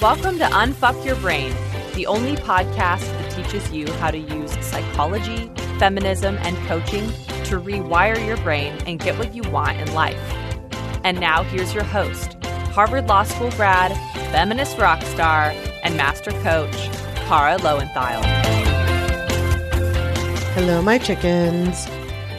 Welcome to Unfuck Your Brain, the only podcast that teaches you how to use psychology, feminism, and coaching to rewire your brain and get what you want in life. And now here's your host, Harvard Law School grad, feminist rock star, and master coach, Kara Lowenthal. Hello, my chickens.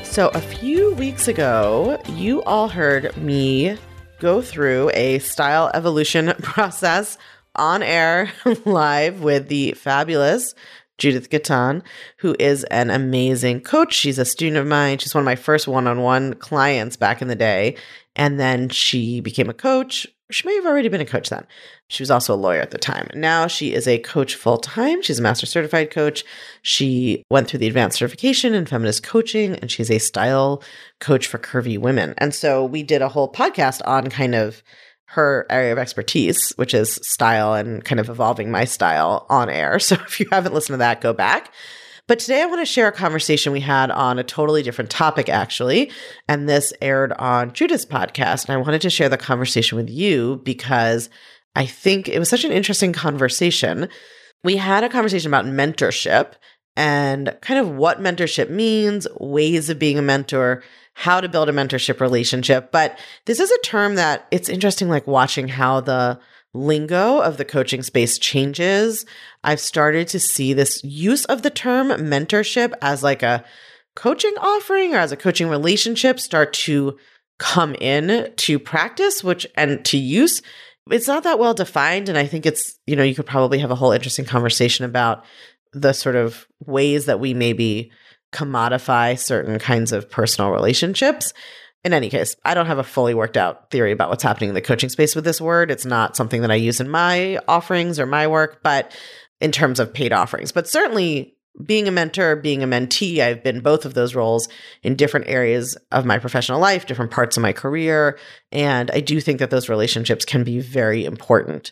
So a few weeks ago, you all heard me go through a style evolution process on air live with the fabulous Judith Gitan, who is an amazing coach. She's a student of mine. She's one of my first one-on-one clients back in the day. And then she became a coach. She may have already been a coach then. She was also a lawyer at the time. Now she is a coach full-time. She's a master certified coach. She went through the advanced certification in feminist coaching, and she's a style coach for curvy women. And so we did a whole podcast on kind of her area of expertise, which is style and kind of evolving my style on air. So if you haven't listened to that, go back. But today I want to share a conversation we had on a totally different topic, actually, and this aired on Judith's podcast. And I wanted to share the conversation with you because I think it was such an interesting conversation. We had a conversation about mentorship and kind of what mentorship means, ways of being a mentor, how to build a mentorship relationship. But this is a term that it's interesting, like watching how the lingo of the coaching space changes. I've started to see this use of the term mentorship as like a coaching offering or as a coaching relationship start to come in to practice, which and to use. It's not that well defined. And I think it's, you know, you could probably have a whole interesting conversation about the sort of ways that we maybe commodify certain kinds of personal relationships. In any case, I don't have a fully worked out theory about what's happening in the coaching space with this word. It's not something that I use in my offerings or my work, but in terms of paid offerings. But certainly being a mentor, being a mentee, I've been both of those roles in different areas of my professional life, different parts of my career. And I do think that those relationships can be very important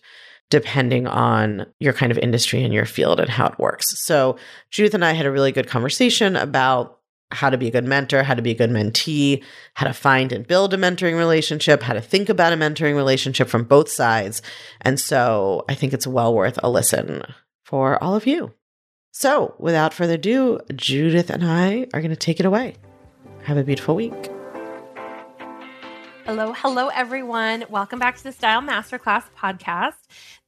depending on your kind of industry and your field and how it works. So Judith and I had a really good conversation about how to be a good mentor, how to be a good mentee, how to find and build a mentoring relationship, how to think about a mentoring relationship from both sides. And so I think it's well worth a listen for all of you. So without further ado, Judith and I are going to take it away. Have a beautiful week. Hello, everyone. Welcome back to the Style Masterclass podcast.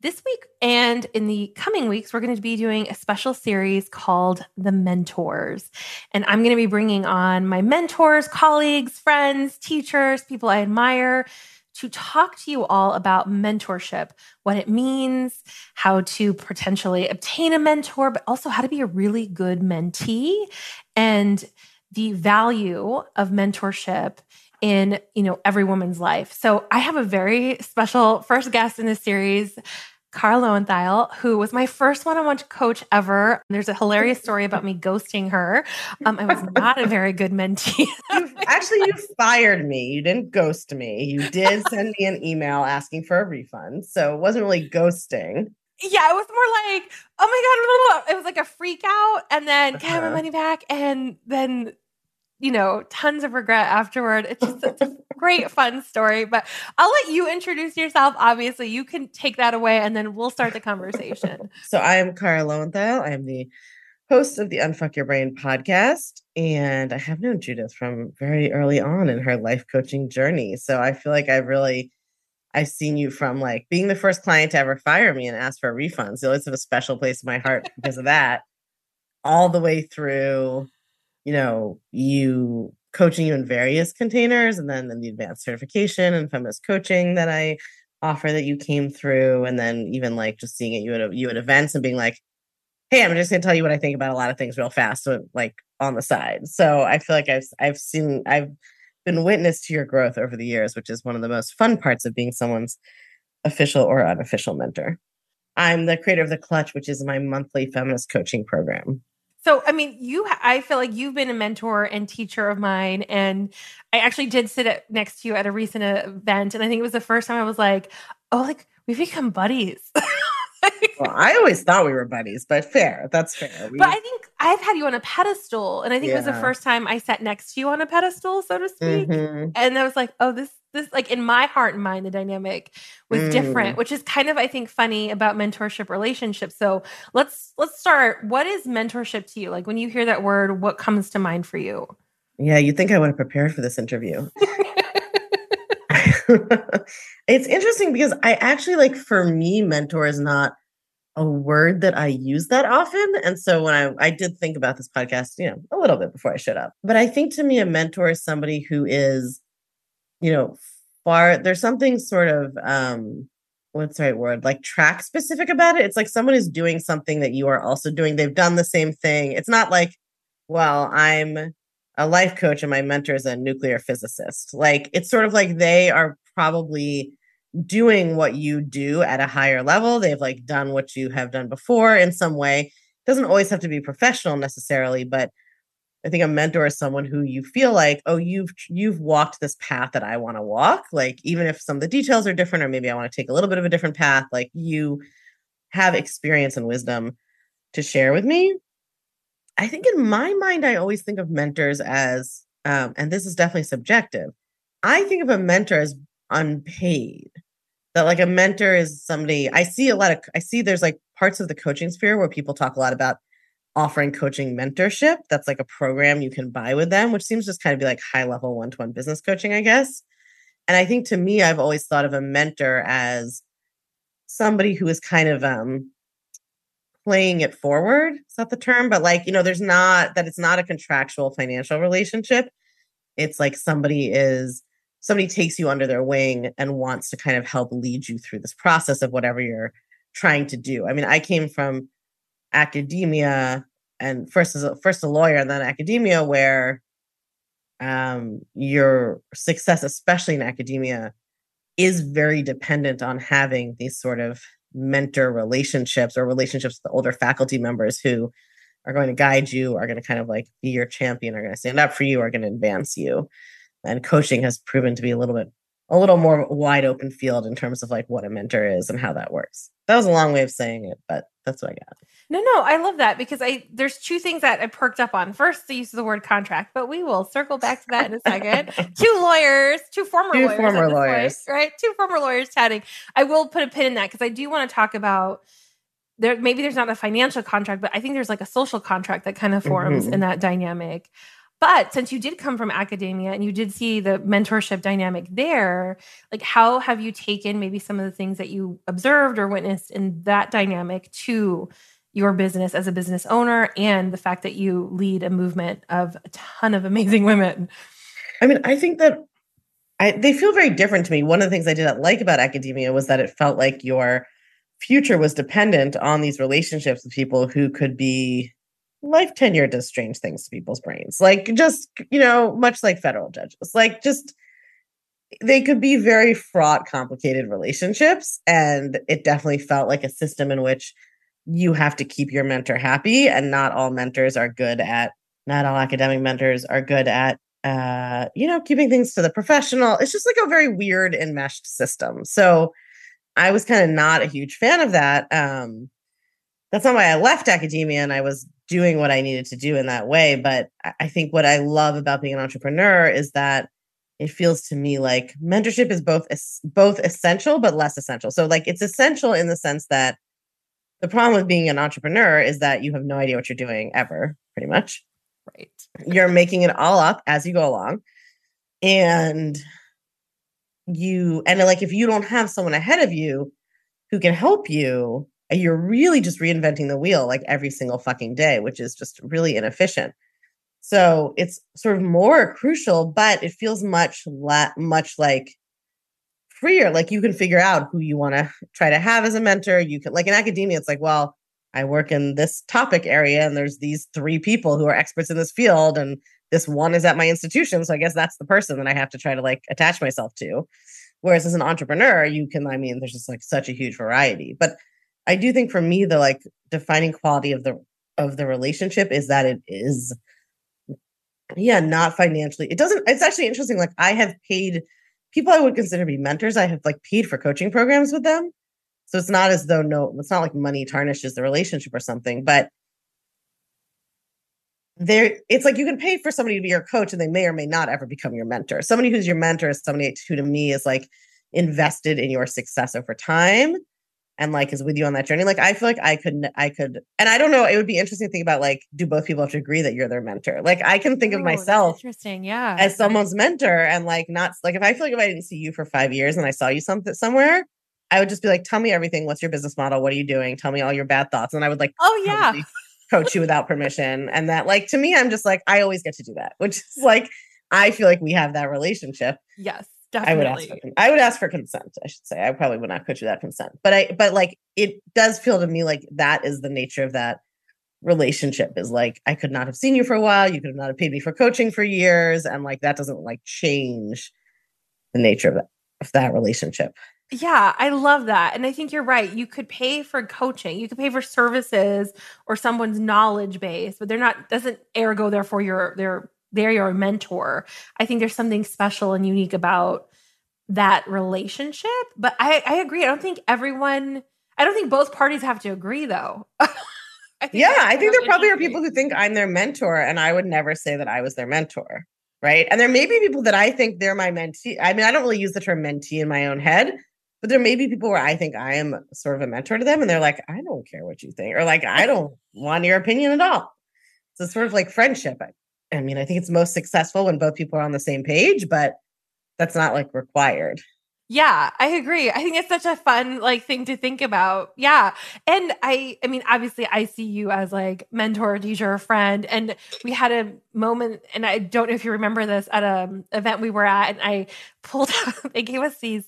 This week and in the coming weeks, we're going to be doing a special series called The Mentors. And I'm going to be bringing on my mentors, colleagues, friends, teachers, people I admire to talk to you all about mentorship, what it means, how to potentially obtain a mentor, but also how to be a really good mentee and the value of mentorship in, you know, every woman's life. So I have a very special first guest in this series, Kara Lowenthal, who was my first one-on-one coach ever. There's a hilarious story about me ghosting her. I was not a very good mentee. You fired me. You didn't ghost me. You did send me an email asking for a refund. So it wasn't really ghosting. Yeah, it was more like, oh my God, blah, blah, blah. It was like a freak out and then can I have my money back? And then you know, tons of regret afterward. It's just a great fun story, but I'll let you introduce yourself. Obviously, you can take that away and then we'll start the conversation. So I am Kara Lowenthal. I am the host of the Unfuck Your Brain podcast, and I have known Judith from very early on in her life coaching journey. So I feel like I've seen you from like being the first client to ever fire me and ask for a refund. So it's a special place in my heart because of that, all the way through, you know, you coaching you in various containers and then the advanced certification and feminist coaching that I offer that you came through. And then even like just seeing it, you at events and being like, hey, I'm just going to tell you what I think about a lot of things real fast. So like on the side. So I feel like I've been witness to your growth over the years, which is one of the most fun parts of being someone's official or unofficial mentor. I'm the creator of The Clutch, which is my monthly feminist coaching program. So, I mean, I feel like you've been a mentor and teacher of mine. And I actually did sit next to you at a recent event. And I think it was the first time I was like, oh, like we've become buddies. Well, I always thought we were buddies, but fair. That's fair. But I think I've had you on a pedestal. And I think it was the first time I sat next to you on a pedestal, so to speak. Mm-hmm. And I was like, oh, this this, like in my heart and mind, the dynamic was different, which is kind of, I think, funny about mentorship relationships. So let's start. What is mentorship to you? Like when you hear that word, what comes to mind for you? Yeah, you'd think I would have prepared for this interview. It's interesting because I actually, like, for me, mentor is not a word that I use that often. And so when I did think about this podcast, you know, a little bit before I showed up, but I think to me, a mentor is somebody who is, you know, far, there's something sort of, what's the right word? Like track specific about it. It's like someone is doing something that you are also doing. They've done the same thing. It's not like, well, I'm a life coach and my mentor is a nuclear physicist. Like, it's sort of like they are probably doing what you do at a higher level. They've like done what you have done before in some way. It doesn't always have to be professional necessarily, but I think a mentor is someone who you feel like, oh, you've walked this path that I want to walk. Like, even if some of the details are different, or maybe I want to take a little bit of a different path, like you have experience and wisdom to share with me. I think in my mind, I always think of mentors as, and this is definitely subjective, I think of a mentor as unpaid. That like a mentor is somebody, I see there's like parts of the coaching sphere where people talk a lot about offering coaching mentorship. That's like a program you can buy with them, which seems just kind of be like high level one-to-one business coaching, I guess. And I think to me, I've always thought of a mentor as somebody who is kind of playing it forward. It's not the term, but like, you know, there's not that it's not a contractual financial relationship. It's like somebody takes you under their wing and wants to kind of help lead you through this process of whatever you're trying to do. I mean, I came from academia and first a lawyer and then academia, where your success, especially in academia, is very dependent on having these sort of mentor relationships or relationships with the older faculty members who are going to guide you, are going to kind of like be your champion, are going to stand up for you, are going to advance you. And coaching has proven to be a little more wide open field in terms of like what a mentor is and how that works. That was a long way of saying it, but that's what I got. No, I love that because there's two things that I perked up on. First, the use of the word contract, but we will circle back to that in a second. Two former lawyers chatting. I will put a pin in that because I do want to talk about maybe there's not a financial contract, but I think there's like a social contract that kind of forms in that dynamic. But since you did come from academia and you did see the mentorship dynamic there, like how have you taken maybe some of the things that you observed or witnessed in that dynamic to your business as a business owner and the fact that you lead a movement of a ton of amazing women? I mean, I think that they feel very different to me. One of the things I didn't like about academia was that it felt like your future was dependent on these relationships with people who could be life tenure does strange things to people's brains. Like just, you know, much like federal judges, like just, they could be very fraught, complicated relationships. And it definitely felt like a system in which you have to keep your mentor happy. And not all academic mentors are good at, you know, keeping things to the professional. It's just like a very weird enmeshed system. So I was kind of not a huge fan of that. That's not why I left academia and I was doing what I needed to do in that way. But I think what I love about being an entrepreneur is that it feels to me like mentorship is both essential, but less essential. So like it's essential in the sense that the problem with being an entrepreneur is that you have no idea what you're doing ever, pretty much. Right. You're making it all up as you go along. And like, if you don't have someone ahead of you who can help you, you're really just reinventing the wheel like every single fucking day, which is just really inefficient. So it's sort of more crucial, but it feels much like freer. Like you can figure out who you want to try to have as a mentor. You can, like in academia, it's like, well, I work in this topic area and there's these three people who are experts in this field and this one is at my institution. So I guess that's the person that I have to try to like attach myself to. Whereas as an entrepreneur, you can, I mean, there's just like such a huge variety, but I do think for me, the like defining quality of the relationship is that it is, yeah, not financially. It's actually interesting. Like I have paid people I would consider to be mentors. I have like paid for coaching programs with them. So it's not as though, it's not like money tarnishes the relationship or something, but it's like you can pay for somebody to be your coach and they may or may not ever become your mentor. Somebody who's your mentor is somebody who, to me, is like invested in your success over time and like is with you on that journey. Like, I feel like I could, and I don't know, it would be interesting to think about, like, do both people have to agree that you're their mentor? Like, I can think of myself interesting, yeah, as someone's mentor, and like, not like, if I feel like if I didn't see you for 5 years and I saw you somewhere, I would just be like, tell me everything. What's your business model? What are you doing? Tell me all your bad thoughts. And I would like, oh yeah, coach you without permission. And that, like, to me, I'm just like, I always get to do that, which is like, I feel like we have that relationship. Yes. Definitely. I would ask for consent, I should say. I probably would not coach without consent, but like, it does feel to me like that is the nature of that relationship, is like, I could not have seen you for a while. You could not have paid me for coaching for years. And like, that doesn't like change the nature of that relationship. Yeah, I love that. And I think you're right. You could pay for coaching. You could pay for services or someone's knowledge base, but doesn't ergo therefore they're your mentor. I think there's something special and unique about that relationship. But I agree. I don't think both parties have to agree, though. I think there probably are people who think I'm their mentor, and I would never say that I was their mentor, right? And there may be people that I think they're my mentee. I mean, I don't really use the term mentee in my own head, but there may be people where I think I am sort of a mentor to them, and they're like, I don't care what you think, or like, I don't want your opinion at all. So it's sort of like friendship. I mean, I think it's most successful when both people are on the same page, but that's not like required. Yeah, I agree. I think it's such a fun like thing to think about. Yeah. And I mean, obviously I see you as like mentor, teacher, friend. And we had a moment, and I don't know if you remember this, at an event we were at, and I pulled out, they gave us these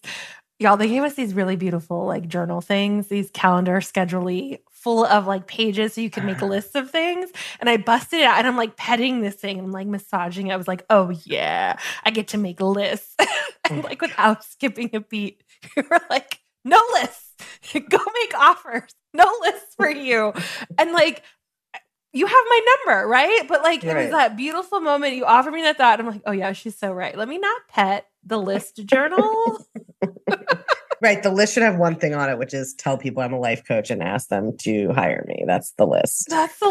really beautiful like journal things, these calendar schedule-y, full of like pages so you can make lists of things. And I busted it out and I'm like petting this thing. I'm like massaging it. I was like, oh yeah, I get to make lists. And like without skipping a beat, we were like, no lists. Go make offers. No lists for you. And like, you have my number, right? But like, It was that beautiful moment. You offered me that thought. I'm like, oh yeah, she's so right. Let me not pet the list journal. Right. The list should have one thing on it, which is tell people I'm a life coach and ask them to hire me. That's the list. That's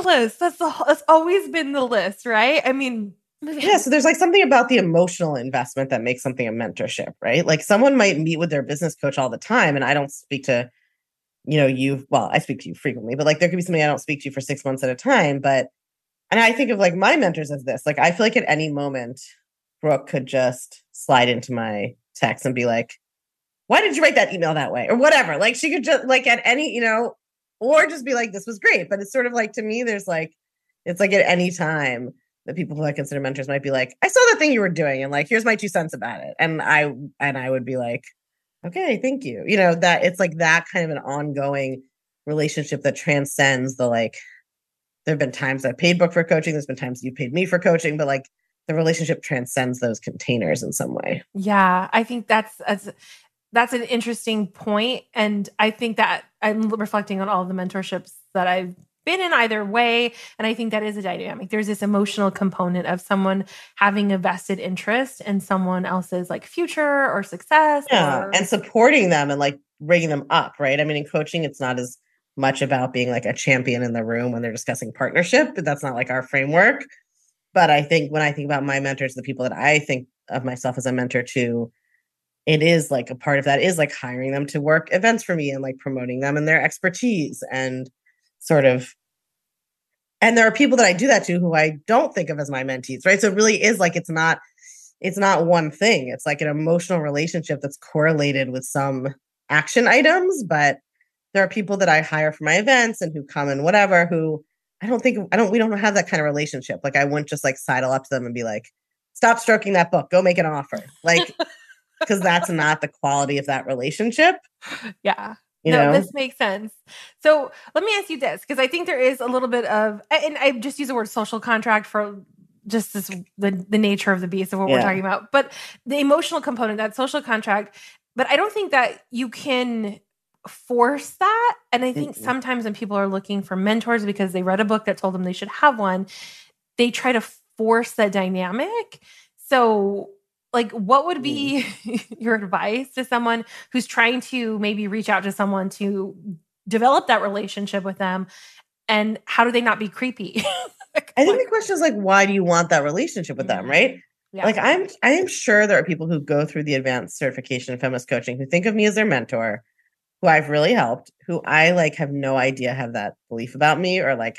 always been the list, right? I mean, yeah. So there's like something about the emotional investment that makes something a mentorship, right? Like someone might meet with their business coach all the time, and I don't speak to, I speak to you frequently, but like there could be something I don't speak to you for 6 months at a time. And I think of like my mentors as this, like, I feel like at any moment, Brooke could just slide into my text and be like, why did you write that email that way? Or whatever. Like she could just like at any, or just be like, this was great. But it's sort of like, to me, there's like, it's like at any time that people who I consider mentors might be like, I saw the thing you were doing and like, here's my 2 cents about it. And I would be like, okay, thank you. That it's like that kind of an ongoing relationship that transcends the, like, there've been times I've paid Brooke for coaching. There's been times you paid me for coaching, but like the relationship transcends those containers in some way. Yeah. I think that's an interesting point. And I think that I'm reflecting on all the mentorships that I've been in either way. And I think that is a dynamic. There's this emotional component of someone having a vested interest in someone else's like future or success. Yeah. And supporting them and like bringing them up. Right. I mean, in coaching, it's not as much about being like a champion in the room when they're discussing partnership, but that's not like our framework. But I think when I think about my mentors, the people that I think of myself as a mentor to, it is like a part of that is like hiring them to work events for me and like promoting them and their expertise and sort of. And there are people that I do that to who I don't think of as my mentees, right? So it really is like, it's not one thing. It's like an emotional relationship that's correlated with some action items, but there are people that I hire for my events and who come and whatever, who we don't have that kind of relationship. Like I wouldn't just like sidle up to them and be like, stop stroking that book, go make an offer. Like, because that's not the quality of that relationship. Yeah. This makes sense. So let me ask you this, because I think there is a little bit of, and I just use the word social contract for just this, the nature of the beast of what we're talking about, but the emotional component, that social contract. But I don't think that you can force that. And I think sometimes when people are looking for mentors because they read a book that told them they should have one, they try to force that dynamic. So like, what would be your advice to someone who's trying to maybe reach out to someone to develop that relationship with them? And how do they not be creepy? I think the question is like, why do you want that relationship with them, right? Yeah. Like I am sure there are people who go through the advanced certification in feminist coaching who think of me as their mentor, who I've really helped, who I like have no idea have that belief about me or like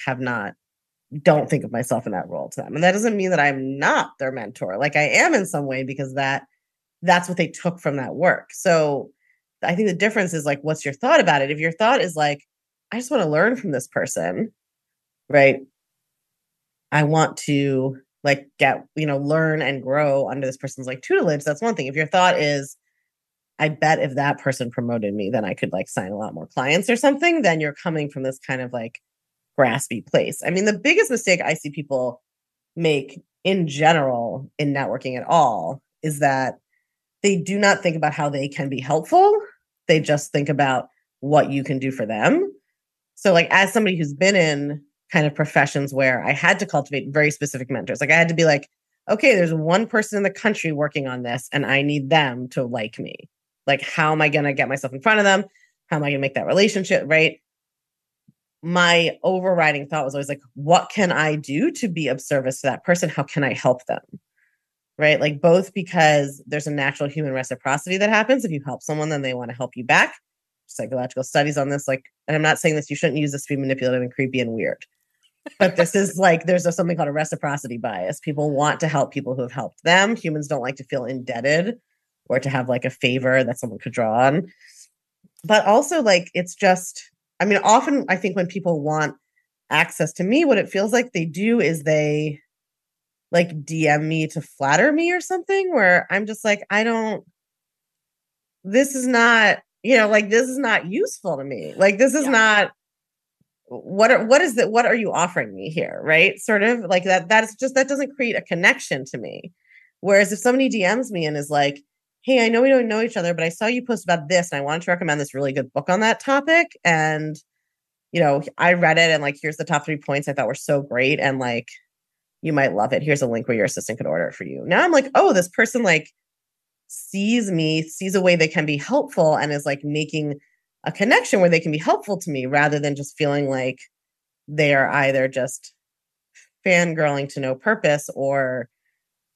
don't think of myself in that role to them. And that doesn't mean that I'm not their mentor. Like I am in some way because that's what they took from that work. So I think the difference is like, what's your thought about it? If your thought is like, I just want to learn from this person, right? I want to like get, learn and grow under this person's like tutelage. That's one thing. If your thought is, I bet if that person promoted me, then I could like sign a lot more clients or something, then you're coming from this kind of like graspy place. I mean, the biggest mistake I see people make in general in networking at all is that they do not think about how they can be helpful. They just think about what you can do for them. So like as somebody who's been in kind of professions where I had to cultivate very specific mentors, like I had to be like, okay, there's one person in the country working on this and I need them to like me. Like, how am I going to get myself in front of them? How am I going to make that relationship, right? My overriding thought was always like, what can I do to be of service to that person? How can I help them? Right? Like both because there's a natural human reciprocity that happens. If you help someone, then they want to help you back. Psychological studies on this, like, and I'm not saying this, you shouldn't use this to be manipulative and creepy and weird. But this is like, there's something called a reciprocity bias. People want to help people who have helped them. Humans don't like to feel indebted or to have like a favor that someone could draw on. But also like, it's just, I mean, often I think when people want access to me, what it feels like they do is they like DM me to flatter me or something where I'm just like, this is not, this is not useful to me. Like, this is not, what are you offering me here? Right. Sort of like that doesn't create a connection to me. Whereas if somebody DMs me and is like, hey, I know we don't know each other, but I saw you post about this and I wanted to recommend this really good book on that topic. And, I read it and like, here's the top 3 points I thought were so great. And like, you might love it. Here's a link where your assistant could order it for you. Now I'm like, oh, this person like sees me, sees a way they can be helpful and is like making a connection where they can be helpful to me rather than just feeling like they are either just fangirling to no purpose or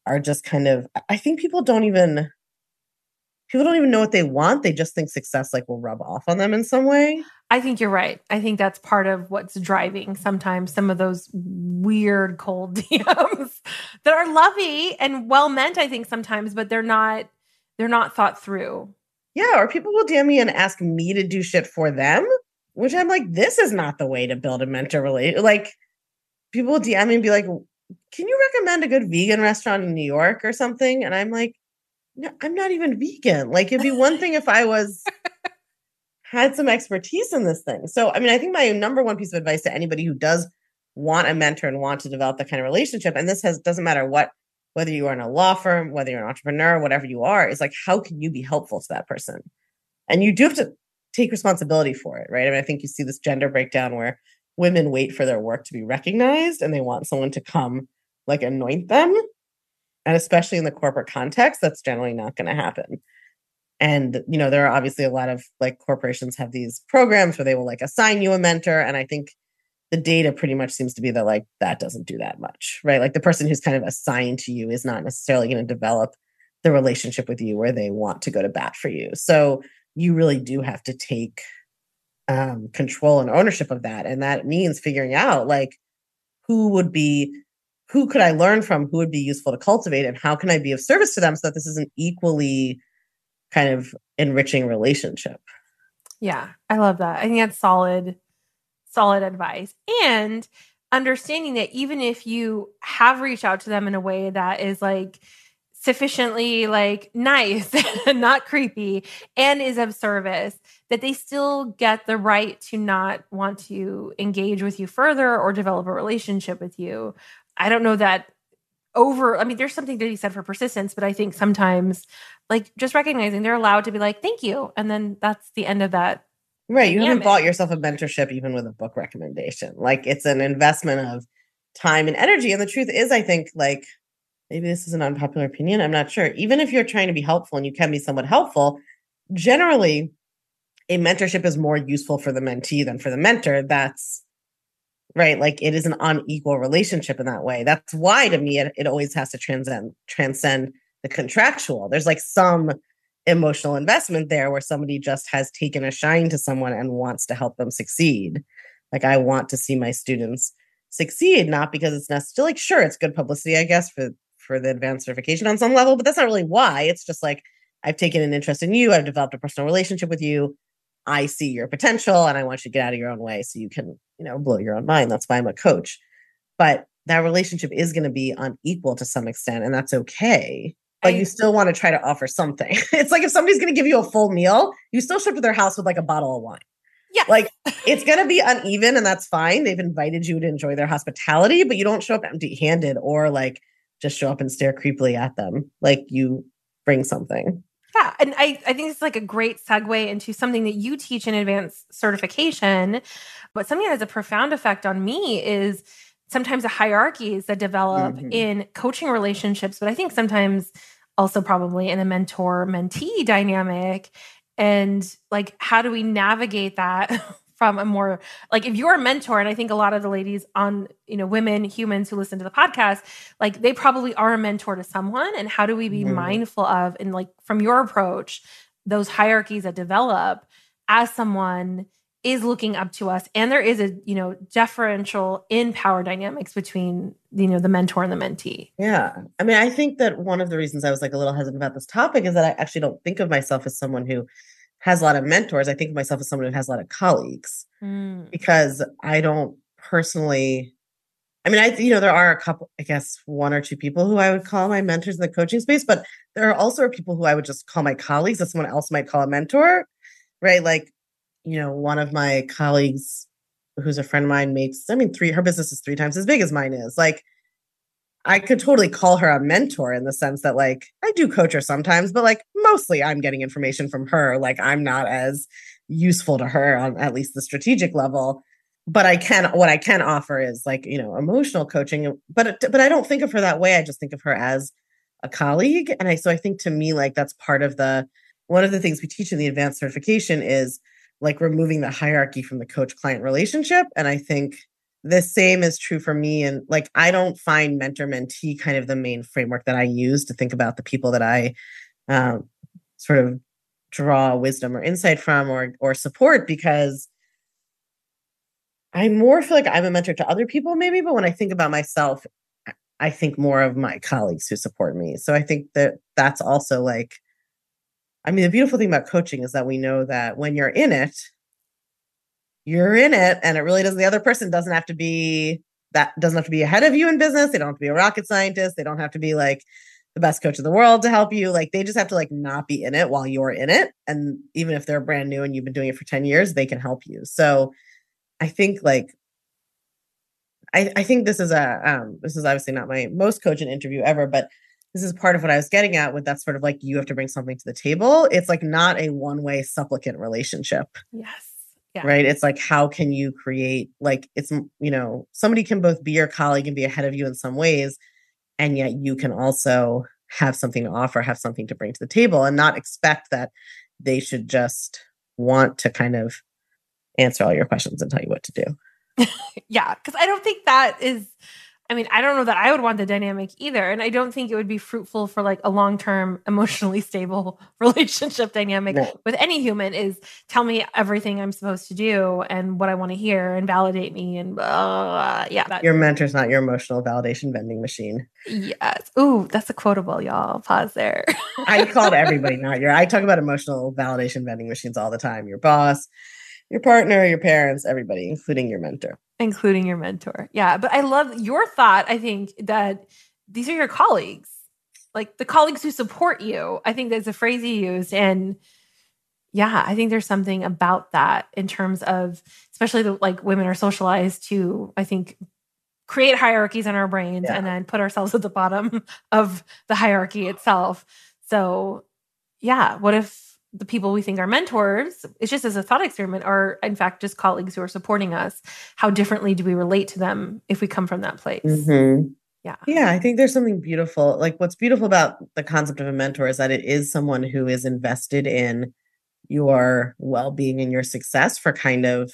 are just kind of, I think people don't even know what they want. They just think success like will rub off on them in some way. I think you're right. I think that's part of what's driving sometimes some of those weird cold DMs that are lovey and well-meant, I think sometimes, but they're not thought through. Yeah. Or people will DM me and ask me to do shit for them, which I'm like, this is not the way to build a mentor relationship. Like people will DM me and be like, can you recommend a good vegan restaurant in New York or something? And I'm like, no, I'm not even vegan. Like it'd be one thing if I had some expertise in this thing. So, I mean, I think my number one piece of advice to anybody who does want a mentor and want to develop that kind of relationship, and this doesn't matter whether you are in a law firm, whether you're an entrepreneur, whatever you are, is like, how can you be helpful to that person? And you do have to take responsibility for it, right? I mean, I think you see this gender breakdown where women wait for their work to be recognized and they want someone to come like anoint them. And especially in the corporate context, that's generally not going to happen. And, there are obviously a lot of like corporations have these programs where they will like assign you a mentor. And I think the data pretty much seems to be that like that doesn't do that much, right? Like the person who's kind of assigned to you is not necessarily going to develop the relationship with you where they want to go to bat for you. So you really do have to take control and ownership of that. And that means figuring out like who could I learn from? Who would be useful to cultivate? And how can I be of service to them so that this is an equally kind of enriching relationship? Yeah, I love that. I think that's solid advice. And understanding that even if you have reached out to them in a way that is like sufficiently like nice and not creepy and is of service, that they still get the right to not want to engage with you further or develop a relationship with you. I don't know that there's something to be said for persistence, but I think sometimes like just recognizing they're allowed to be like, thank you. And then that's the end of that. Right. You haven't bought yourself a mentorship, even with a book recommendation. Like it's an investment of time and energy. And the truth is, I think like, maybe this is an unpopular opinion. I'm not sure. Even if you're trying to be helpful and you can be somewhat helpful, generally a mentorship is more useful for the mentee than for the mentor. That's right? Like it is an unequal relationship in that way. That's why to me, it always has to transcend the contractual. There's like some emotional investment there where somebody just has taken a shine to someone and wants to help them succeed. Like I want to see my students succeed, not because it's necessarily like, sure, it's good publicity, I guess, for the advanced certification on some level, but that's not really why. It's just like, I've taken an interest in you. I've developed a personal relationship with you. I see your potential and I want you to get out of your own way so you can, you know, blow your own mind. That's why I'm a coach. But that relationship is going to be unequal to some extent, and that's okay. But you still want to try to offer something. It's like if somebody's going to give you a full meal, you still show up to their house with like a bottle of wine. Yeah. Like it's going to be uneven and that's fine. They've invited you to enjoy their hospitality, but you don't show up empty-handed or like just show up and stare creepily at them. Like you bring something. Yeah. And I think it's like a great segue into something that you teach in advanced certification, but something that has a profound effect on me is sometimes the hierarchies that develop in coaching relationships, but I think sometimes also probably in a mentor-mentee dynamic. And like, how do we navigate that from a more, like if you're a mentor, and I think a lot of the ladies on, you know, women, humans who listen to the podcast, like they probably are a mentor to someone. And how do we be mindful of, and like from your approach, those hierarchies that develop as someone is looking up to us. And there is a, you know, deferential in power dynamics between, you know, the mentor and the mentee. Yeah. I mean, I think that one of the reasons I was like a little hesitant about this topic is that I actually don't think of myself as someone who has a lot of mentors. I think of myself as someone who has a lot of colleagues because I don't personally, I mean, you know, there are a couple, I guess, one or two people who I would call my mentors in the coaching space, but there are also people who I would just call my colleagues that someone else might call a mentor, right? Like, you know, one of my colleagues who's a friend of mine her business is 3 times as big as mine is. Like, I could totally call her a mentor in the sense that like, I do coach her sometimes, but like mostly I'm getting information from her. Like I'm not as useful to her on at least the strategic level, but what I can offer is like, you know, emotional coaching, but I don't think of her that way. I just think of her as a colleague. And so I think to me, like that's part of one of the things we teach in the advanced certification is like removing the hierarchy from the coach-client relationship. And I think the same is true for me. And like, I don't find mentor-mentee kind of the main framework that I use to think about the people that I sort of draw wisdom or insight from or support, because I more feel like I'm a mentor to other people maybe, but when I think about myself, I think more of my colleagues who support me. So I think that that's also like, I mean, the beautiful thing about coaching is that we know that when you're in it, and it really doesn't, the other person doesn't have to be ahead of you in business. They don't have to be a rocket scientist. They don't have to be like the best coach in the world to help you. Like they just have to like not be in it while you're in it. And even if they're brand new and you've been doing it for 10 years, they can help you. So I think like, I think this is obviously not my most coaching interview ever, but this is part of what I was getting at with that sort of like, you have to bring something to the table. It's like not a one-way supplicant relationship. Yes. Yeah. Right. It's like, how can you create, like, it's, you know, somebody can both be your colleague and be ahead of you in some ways. And yet you can also have something to offer, have something to bring to the table, and not expect that they should just want to kind of answer all your questions and tell you what to do. Yeah. Cause I don't think that is, I mean, I don't know that I would want the dynamic either. And I don't think it would be fruitful for like a long-term emotionally stable relationship dynamic with any human is tell me everything I'm supposed to do and what I want to hear and validate me. And your mentor's not your emotional validation vending machine. Yes. Ooh, that's a quotable, y'all. Pause there. I called everybody not your, I talk about emotional validation vending machines all the time. Your boss, your partner, your parents, everybody, including your mentor. Including your mentor. Yeah. But I love your thought. I think that these are your colleagues, like the colleagues who support you. I think that's a phrase you used. And yeah, I think there's something about that in terms of, especially like women are socialized to, I think, create hierarchies in our brains and then put ourselves at the bottom of the hierarchy itself. So yeah, what if the people we think are mentors, it's just as a thought experiment, are in fact just colleagues who are supporting us. How differently do we relate to them if we come from that place? Mm-hmm. Yeah. Yeah. I think there's something beautiful. Like what's beautiful about the concept of a mentor is that it is someone who is invested in your well-being and your success for kind of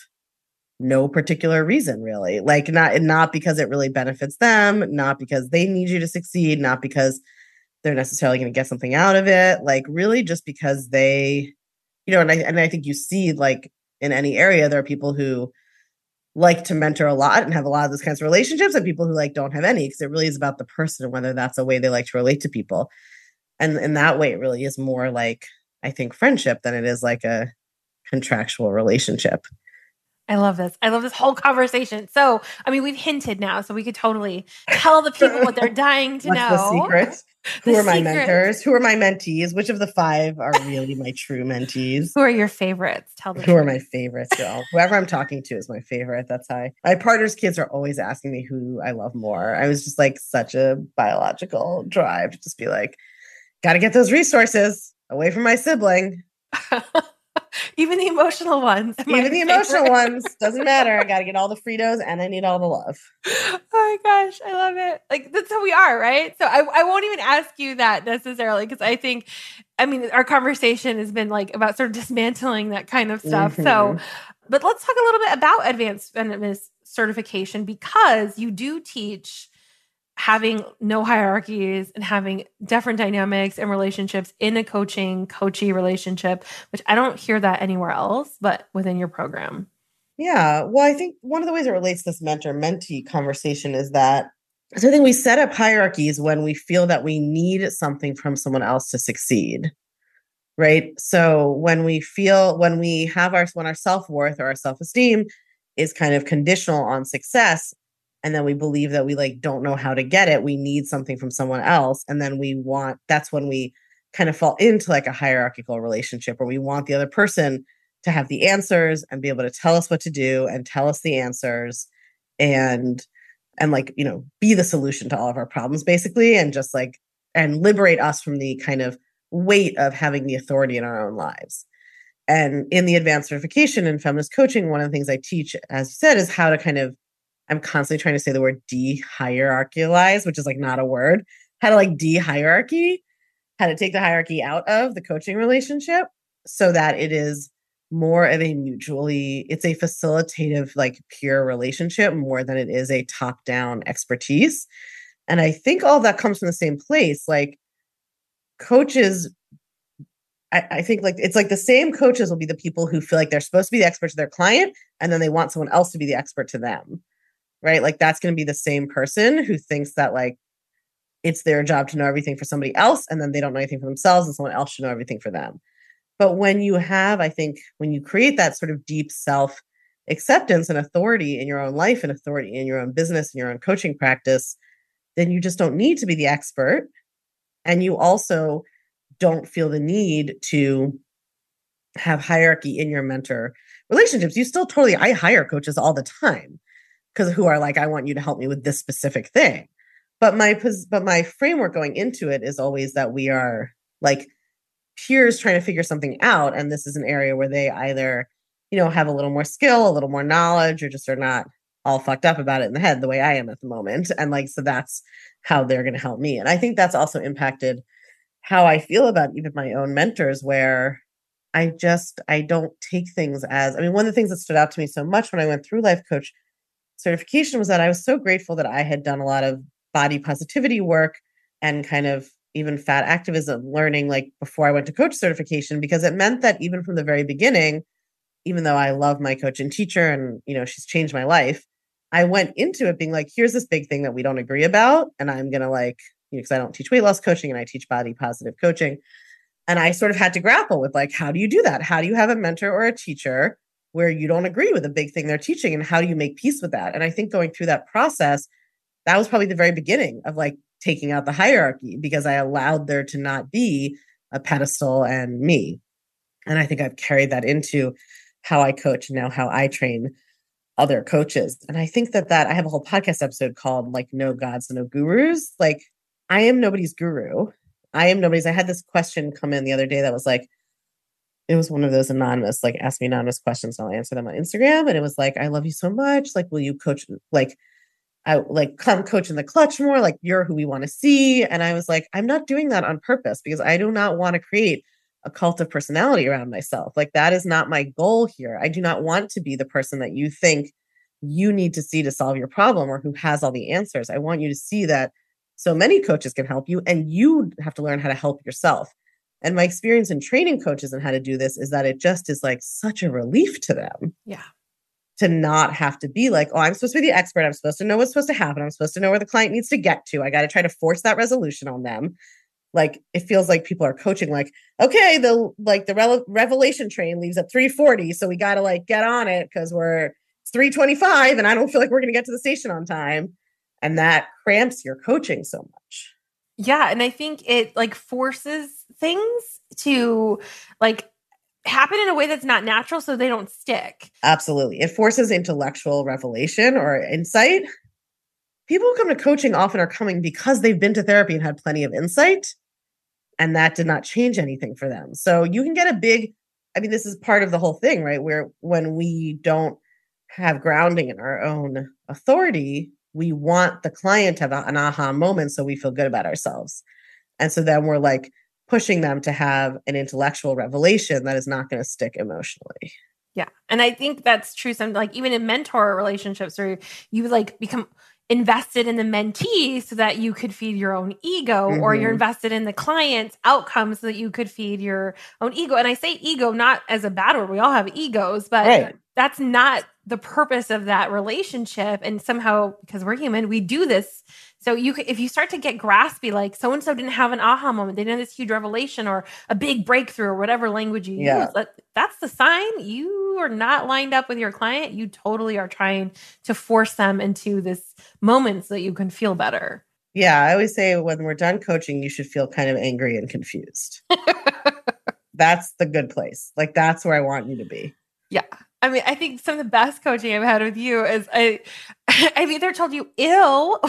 no particular reason, really. Like not because it really benefits them, not because they need you to succeed, not because they're necessarily going to get something out of it. Like really just because they, you know, and I think you see like in any area, there are people who like to mentor a lot and have a lot of those kinds of relationships and people who like don't have any, because it really is about the person and whether that's a way they like to relate to people. And in that way, it really is more like, I think, friendship than it is like a contractual relationship. I love this. I love this whole conversation. So, I mean, we've hinted now, so we could totally tell the people what they're dying to know. What's the secret? Who are my mentors? Who are my mentees? Which of the five are really my true mentees? Who are your favorites? Tell me. Who are my favorites, y'all? Whoever I'm talking to is my favorite. That's how my partner's kids are always asking me who I love more. I was just like such a biological drive to just be like, got to get those resources away from my sibling. Even the emotional ones. Even the emotional ones. Doesn't matter. I got to get all the Fritos and I need all the love. Oh my gosh. I love it. Like that's who we are, right? So I won't even ask you that necessarily, because I think, I mean, our conversation has been like about sort of dismantling that kind of stuff. Mm-hmm. So, but let's talk a little bit about advanced feminist certification, because you do teach having no hierarchies and having different dynamics and relationships in a coachee relationship, which I don't hear that anywhere else, but within your program. Yeah. Well, I think one of the ways it relates to this mentor-mentee conversation is that, so I think we set up hierarchies when we feel that we need something from someone else to succeed, right? So when our self-worth or our self-esteem is kind of conditional on success, and then we believe that we like don't know how to get it, we need something from someone else. And then that's when we kind of fall into like a hierarchical relationship where we want the other person to have the answers and be able to tell us what to do and tell us the answers and like, you know, be the solution to all of our problems basically. And just like, and liberate us from the kind of weight of having the authority in our own lives. And in the advanced certification in feminist coaching, one of the things I teach, as you said, is how to kind of, I'm constantly trying to say the word de-hierarchize, which is like not a word, how to like de-hierarchy, how to take the hierarchy out of the coaching relationship so that it is more of a mutually, it's a facilitative, like peer relationship more than it is a top-down expertise. And I think all that comes from the same place. Like coaches, I think like it's like the same coaches will be the people who feel like they're supposed to be the expert to their client, and then they want someone else to be the expert to them. Right? Like that's going to be the same person who thinks that like it's their job to know everything for somebody else, and then they don't know anything for themselves, and someone else should know everything for them. But when you have, I think, when you create that sort of deep self-acceptance and authority in your own life and authority in your own business and your own coaching practice, then you just don't need to be the expert. And you also don't feel the need to have hierarchy in your mentor relationships. You still totally, I hire coaches all the time, because who are like, I want you to help me with this specific thing. But my framework going into it is always that we are like peers trying to figure something out. And this is an area where they either, you know, have a little more skill, a little more knowledge, or just are not all fucked up about it in the head the way I am at the moment. And like, so that's how they're going to help me. And I think that's also impacted how I feel about even my own mentors, where I don't take things as, I mean, one of the things that stood out to me so much when I went through life coach certification was that I was so grateful that I had done a lot of body positivity work and kind of even fat activism learning, like before I went to coach certification, because it meant that even from the very beginning, even though I love my coach and teacher and, you know, she's changed my life, I went into it being like, here's this big thing that we don't agree about. And I'm going to like, you know, because I don't teach weight loss coaching and I teach body positive coaching. And I sort of had to grapple with like, how do you do that? How do you have a mentor or a teacher where you don't agree with a big thing they're teaching, and how do you make peace with that? And I think going through that process, that was probably the very beginning of like taking out the hierarchy, because I allowed there to not be a pedestal and me. And I think I've carried that into how I coach and now how I train other coaches. And I think that I have a whole podcast episode called like No Gods and No Gurus. Like I am nobody's guru. I had this question come in the other day that was like, it was one of those anonymous, like ask me anonymous questions and I'll answer them on Instagram. And it was like, I love you so much. Like, will you coach? Like, I like come coach in the Clutch more. Like you're who we want to see. And I was like, I'm not doing that on purpose, because I do not want to create a cult of personality around myself. Like, that is not my goal here. I do not want to be the person that you think you need to see to solve your problem or who has all the answers. I want you to see that so many coaches can help you, and you have to learn how to help yourself. And my experience in training coaches on how to do this is that it just is like such a relief to them. Yeah. To not have to be like, oh, I'm supposed to be the expert. I'm supposed to know what's supposed to happen. I'm supposed to know where the client needs to get to. I got to try to force that resolution on them. Like, it feels like people are coaching like, okay, the revelation train leaves at 3:40. So we got to like get on it because it's 3:25 and I don't feel like we're going to get to the station on time. And that cramps your coaching so much. Yeah. And I think it like forces things to like happen in a way that's not natural, so they don't stick. Absolutely. It forces intellectual revelation or insight. People who come to coaching often are coming because they've been to therapy and had plenty of insight, and that did not change anything for them. So you can get this is part of the whole thing, right? Where when we don't have grounding in our own authority, we want the client to have an aha moment so we feel good about ourselves. And so then we're like pushing them to have an intellectual revelation that is not going to stick emotionally. Yeah. And I think that's true. Something like even in mentor relationships where you like become invested in the mentee so that you could feed your own ego, mm-hmm. or you're invested in the client's outcome so that you could feed your own ego. And I say ego, not as a bad word. We all have egos, but right. That's not the purpose of that relationship. And somehow, because we're human, we do this. So if you start to get graspy, like so-and-so didn't have an aha moment, they didn't have this huge revelation or a big breakthrough or whatever language you use, that's the sign you are not lined up with your client. You totally are trying to force them into this moment so that you can feel better. Yeah. I always say when we're done coaching, you should feel kind of angry and confused. That's the good place. Like, that's where I want you to be. Yeah. I mean, I think some of the best coaching I've had with you is I've either told you ill.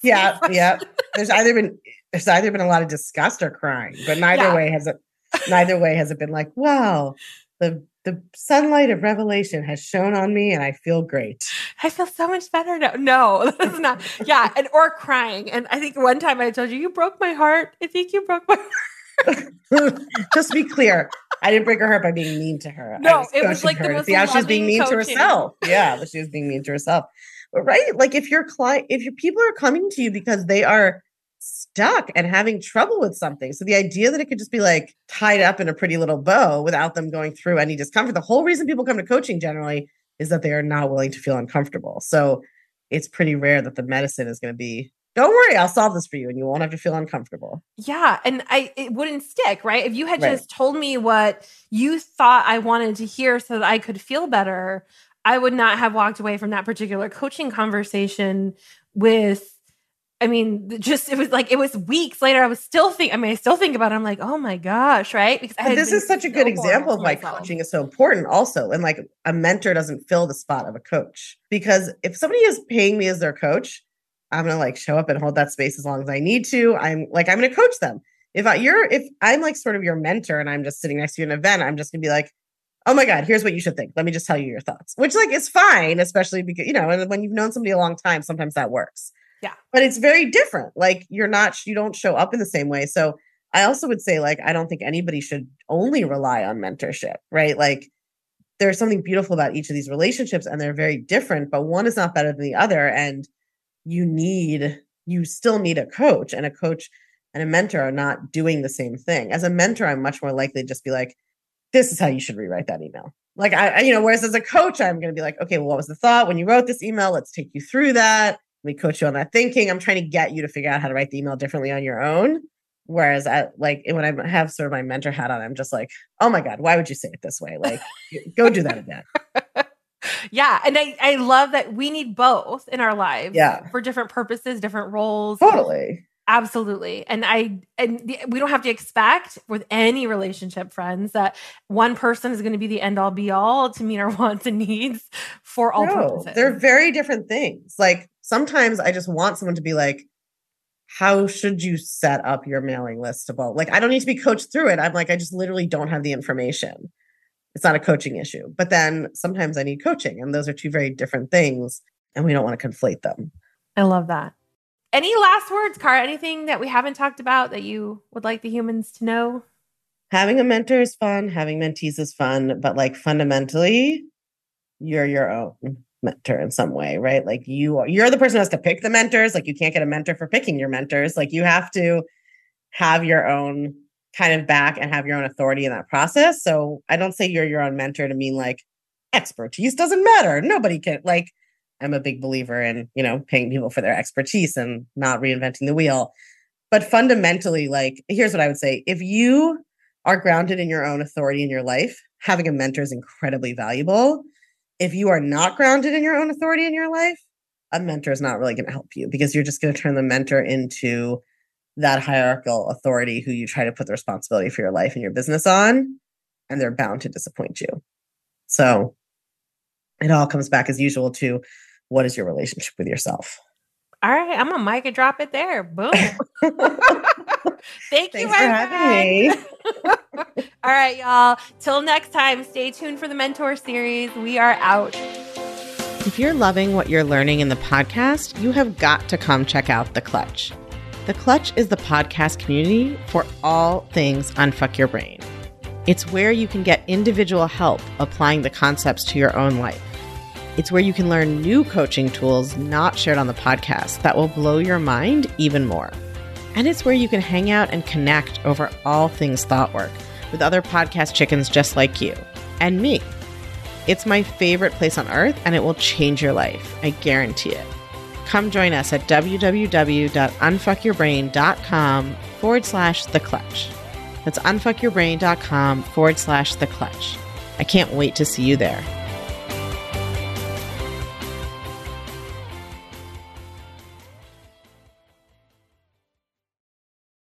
Yeah. Yeah. There's either been a lot of disgust or crying, but neither way has it been like, wow, the sunlight of revelation has shone on me and I feel great. I feel so much better now. No, that's not. Yeah. And or crying. And I think one time I told you, you broke my heart. I think you broke my heart. Just to be clear, I didn't break her heart by being mean to her. No, it was like the most see how she's being mean coaching. To herself. Yeah, but she was being mean to herself. But right, like if your people are coming to you because they are stuck and having trouble with something, so the idea that it could just be like tied up in a pretty little bow without them going through any discomfort. The whole reason people come to coaching generally is that they are not willing to feel uncomfortable. So it's pretty rare that the medicine is going to be, don't worry, I'll solve this for you and you won't have to feel uncomfortable. Yeah. And it wouldn't stick, right? If you had just told me what you thought I wanted to hear so that I could feel better, I would not have walked away from that particular coaching conversation it was weeks later. I was still I still think about it. I'm like, oh my gosh. Right. Because this is such a good example of why coaching is so important also. And like a mentor doesn't fill the spot of a coach, because if somebody is paying me as their coach, I'm going to like show up and hold that space as long as I need to. I'm going to coach them. If I'm like sort of your mentor and I'm just sitting next to you in an event, I'm just going to be like, oh my God, here's what you should think. Let me just tell you your thoughts, which like is fine, especially because, you know, and when you've known somebody a long time, sometimes that works. Yeah. But it's very different. Like you don't show up in the same way. So I also would say like, I don't think anybody should only rely on mentorship, right? Like there's something beautiful about each of these relationships and they're very different, but one is not better than the other. And you still need a coach, and a coach and a mentor are not doing the same thing. As a mentor, I'm much more likely to just be like, this is how you should rewrite that email. Like whereas as a coach, I'm going to be like, okay, well, what was the thought when you wrote this email? Let's take you through that. Let me coach you on that thinking. I'm trying to get you to figure out how to write the email differently on your own. Whereas when I have sort of my mentor hat on, I'm just like, oh my God, why would you say it this way? Like, go do that again. Yeah. And I love that we need both in our lives for different purposes, different roles. Totally. Absolutely. And we don't have to expect with any relationship, friends, that one person is going to be the end all be all to meet our wants and needs for all purposes. They're very different things. Like sometimes I just want someone to be like, how should you set up your mailing list? Like, I don't need to be coached through it. I'm like, I just literally don't have the information. It's not a coaching issue. But then sometimes I need coaching, and those are two very different things, and we don't want to conflate them. I love that. Any last words, Kara? Anything that we haven't talked about that you would like the humans to know? having a mentor is fun, having mentees is fun, but like fundamentally, you're your own mentor in some way, right? Like you're the person who has to pick the mentors. Like you can't get a mentor for picking your mentors. Like you have to have your own kind of back and have your own authority in that process. So I don't say you're your own mentor to mean like expertise doesn't matter. Nobody can, like, I'm a big believer in, you know, paying people for their expertise and not reinventing the wheel. But fundamentally, like, here's what I would say. If you are grounded in your own authority in your life, having a mentor is incredibly valuable. If you are not grounded in your own authority in your life, a mentor is not really going to help you because you're just going to turn the mentor into that hierarchical authority who you try to put the responsibility for your life and your business on, and they're bound to disappoint you. So it all comes back as usual to what is your relationship with yourself? All right. I'm going to mic and drop it there. Boom. Thanks for having me. All right, y'all. Till next time, stay tuned for the Mentor series. We are out. If you're loving what you're learning in the podcast, you have got to come check out The Clutch. The Clutch is the podcast community for all things Unfuck Your Brain. It's where you can get individual help applying the concepts to your own life. It's where you can learn new coaching tools not shared on the podcast that will blow your mind even more. And it's where you can hang out and connect over all things thought work with other podcast chickens just like you and me. It's my favorite place on earth, and it will change your life. I guarantee it. Come join us at www.unfuckyourbrain.com/theclutch. That's unfuckyourbrain.com/theclutch. I can't wait to see you there.